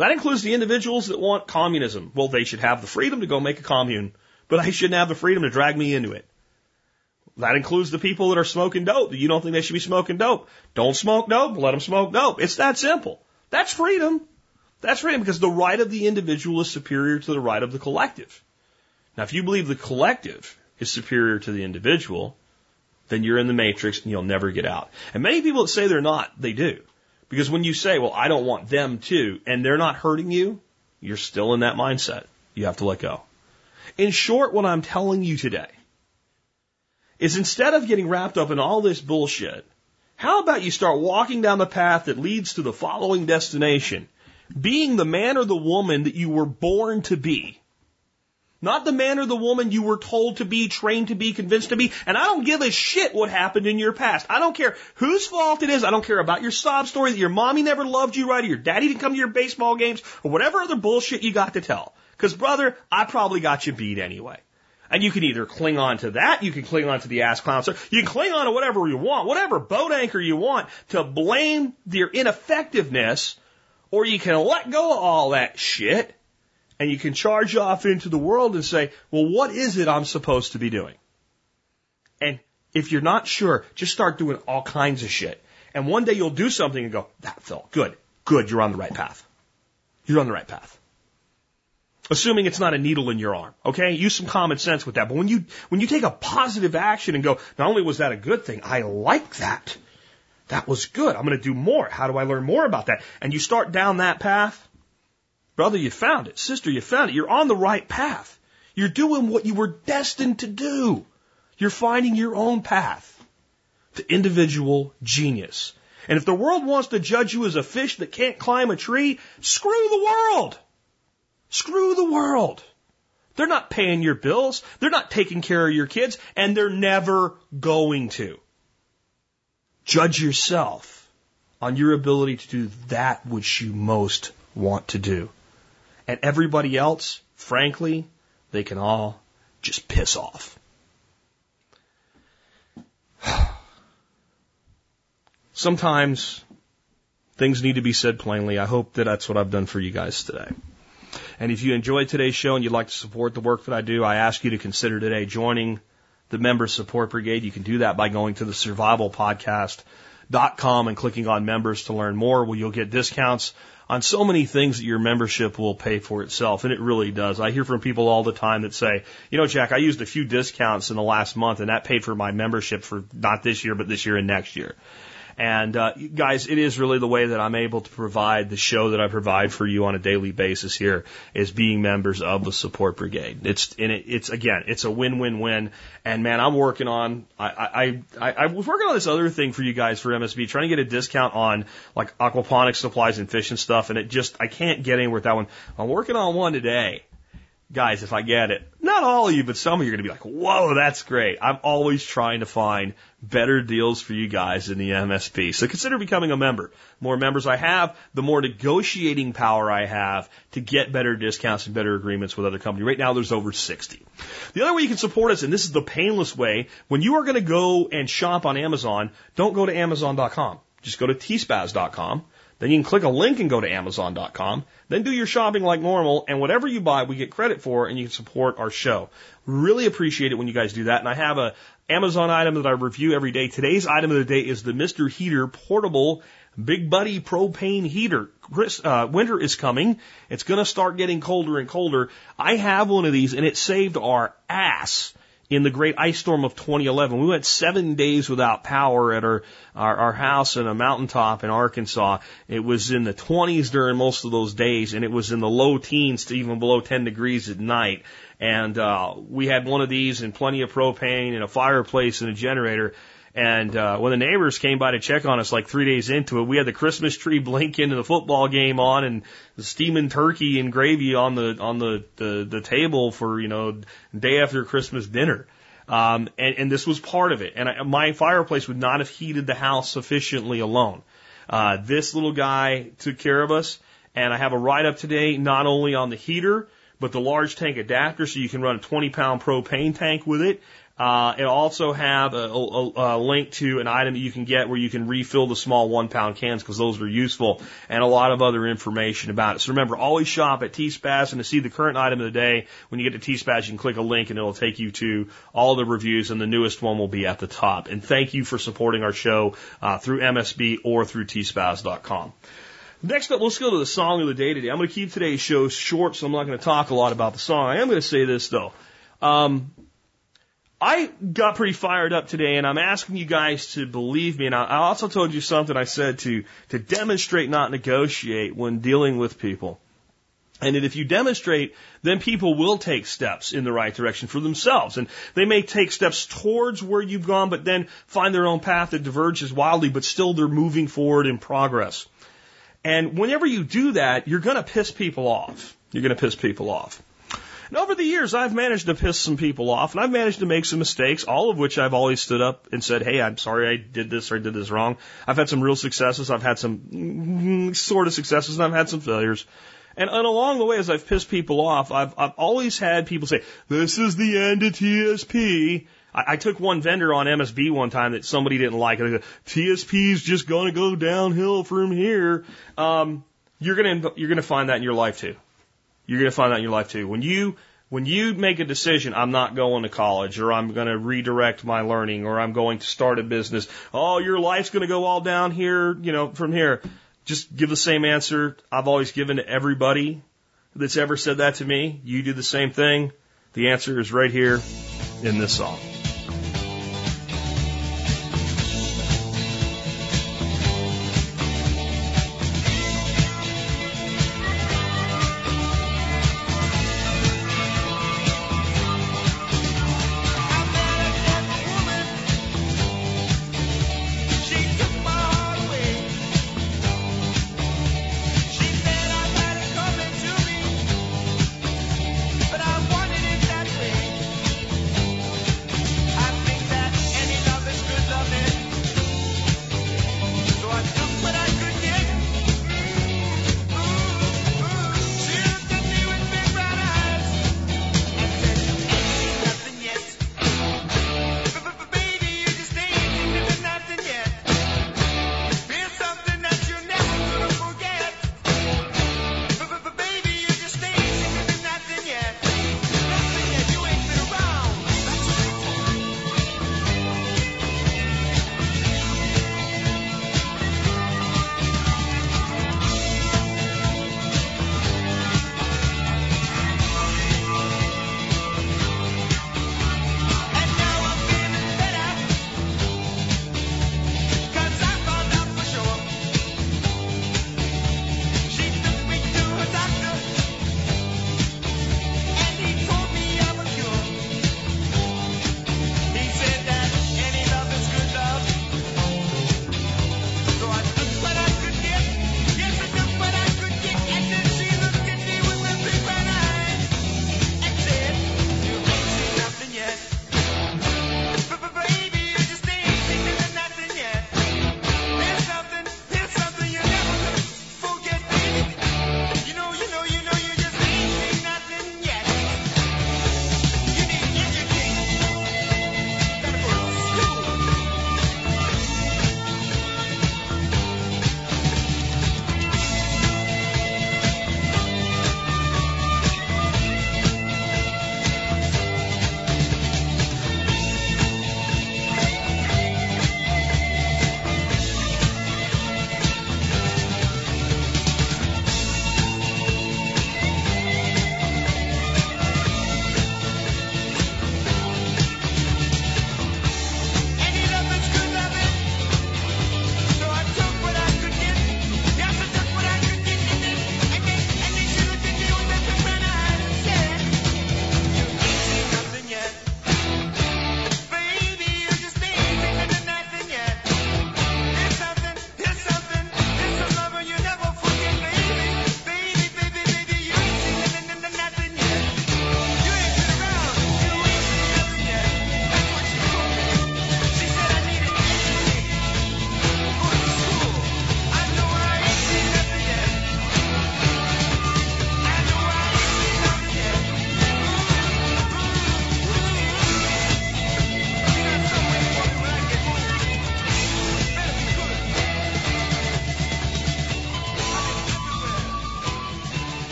That includes the individuals that want communism. Well, they should have the freedom to go make a commune, but I shouldn't have the freedom to drag me into it. That includes the people that are smoking dope. You don't think they should be smoking dope. Don't smoke dope. Let them smoke dope. It's that simple. That's freedom. That's freedom because the right of the individual is superior to the right of the collective. Now, if you believe the collective is superior to the individual, then you're in the matrix and you'll never get out. And many people that say they're not, they do. Because when you say, well, I don't want them to, and they're not hurting you, you're still in that mindset. You have to let go. In short, what I'm telling you today is instead of getting wrapped up in all this bullshit, how about you start walking down the path that leads to the following destination, being the man or the woman that you were born to be, not the man or the woman you were told to be, trained to be, convinced to be, and I don't give a shit what happened in your past. I don't care whose fault it is. I don't care about your sob story that your mommy never loved you right or your daddy didn't come to your baseball games or whatever other bullshit you got to tell. Because, brother, I probably got you beat anyway. And you can either cling on to that, you can cling on to the ass clown, so you can cling on to whatever you want, whatever boat anchor you want to blame their ineffectiveness, or you can let go of all that shit and you can charge off into the world and say, well, what is it I'm supposed to be doing? And if you're not sure, just start doing all kinds of shit. And one day you'll do something and go, that felt good. Good, you're on the right path. You're on the right path. Assuming it's not a needle in your arm, okay? Use some common sense with that. But when you take a positive action and go, not only was that a good thing, I like that. That was good. I'm going to do more. How do I learn more about that? And you start down that path. Brother, you found it. Sister, you found it. You're on the right path. You're doing what you were destined to do. You're finding your own path. The individual genius. And if the world wants to judge you as a fish that can't climb a tree, screw the world. Screw the world. They're not paying your bills. They're not taking care of your kids, and they're never going to. Judge yourself on your ability to do that which you most want to do. And everybody else, frankly, they can all just piss off. Sometimes things need to be said plainly. I hope that that's what I've done for you guys today. And if you enjoyed today's show and you'd like to support the work that I do, I ask you to consider today joining the Member Support Brigade. You can do that by going to thesurvivalpodcast.com and clicking on members to learn more, where you'll get discounts on so many things that your membership will pay for itself. And it really does. I hear from people all the time that say, you know, Jack, I used a few discounts in the last month and that paid for my membership for not this year, but this year and next year. And guys, it is really the way that I'm able to provide the show that I provide for you on a daily basis here is being members of the Support Brigade. It's a win-win-win. And man, I'm working on I was working on this other thing for you guys for MSB, trying to get a discount on like aquaponics supplies and fish and stuff. And it just I can't get anywhere with that one. I'm working on one today. Guys, if I get it, not all of you, but some of you are going to be like, whoa, that's great. I'm always trying to find better deals for you guys in the MSP. So consider becoming a member. The more members I have, the more negotiating power I have to get better discounts and better agreements with other companies. Right now, there's over 60. The other way you can support us, and this is the painless way, when you are going to go and shop on Amazon, don't go to Amazon.com. Just go to tspaz.com. Then you can click a link and go to Amazon.com. Then do your shopping like normal, and whatever you buy, we get credit for, and you can support our show. Really appreciate it when you guys do that. And I have an Amazon item that I review every day. Today's item of the day is the Mr. Heater Portable Big Buddy Propane Heater. Winter is coming. It's going to start getting colder and colder. I have one of these, and it saved our ass in the great ice storm of 2011. We went 7 days without power at our house in a mountaintop in Arkansas. It was in the 20s during most of those days, and it was in the low teens to even below 10 degrees at night. And we had one of these and plenty of propane and a fireplace and a generator. And when the neighbors came by to check on us like 3 days into it, we had the Christmas tree blinking and the football game on and the steaming turkey and gravy on the table for, you know, day after Christmas dinner. And this was part of it. And my fireplace would not have heated the house sufficiently alone. This little guy took care of us. And I have a write-up today not only on the heater, but the large tank adapter so you can run a 20-pound propane tank with it. It'll also have a link to an item that you can get where you can refill the small 1-pound cans, because those are useful, and a lot of other information about it. So remember, always shop at T-Spaz, and to see the current item of the day, when you get to T-Spaz, you can click a link and it'll take you to all the reviews, and the newest one will be at the top. And thank you for supporting our show through MSB or through tspaz.com. Next up, let's go to the song of the day today. I'm going to keep today's show short, so I'm not going to talk a lot about the song. I am going to say this, though. I got pretty fired up today, and I'm asking you guys to believe me. And I also told you something I said to demonstrate, not negotiate, when dealing with people. And that if you demonstrate, then people will take steps in the right direction for themselves. And they may take steps towards where you've gone, but then find their own path that diverges wildly, but still they're moving forward in progress. And whenever you do that, you're going to piss people off. You're going to piss people off. And over the years, I've managed to piss some people off, and I've managed to make some mistakes, all of which I've always stood up and said, hey, I'm sorry I did this or I did this wrong. I've had some real successes. I've had some sort of successes, and I've had some failures. And along the way, as I've pissed people off, I've always had people say, this is the end of TSP. I took one vendor on MSB one time that somebody didn't like. And I go, TSP's just going to go downhill from here. You're going to find that in your life too. You're going to find that in your life too. When you make a decision, I'm not going to college, or I'm going to redirect my learning, or I'm going to start a business. Oh, your life's going to go all down here, from here. Just give the same answer I've always given to everybody that's ever said that to me. You do the same thing. The answer is right here in this song.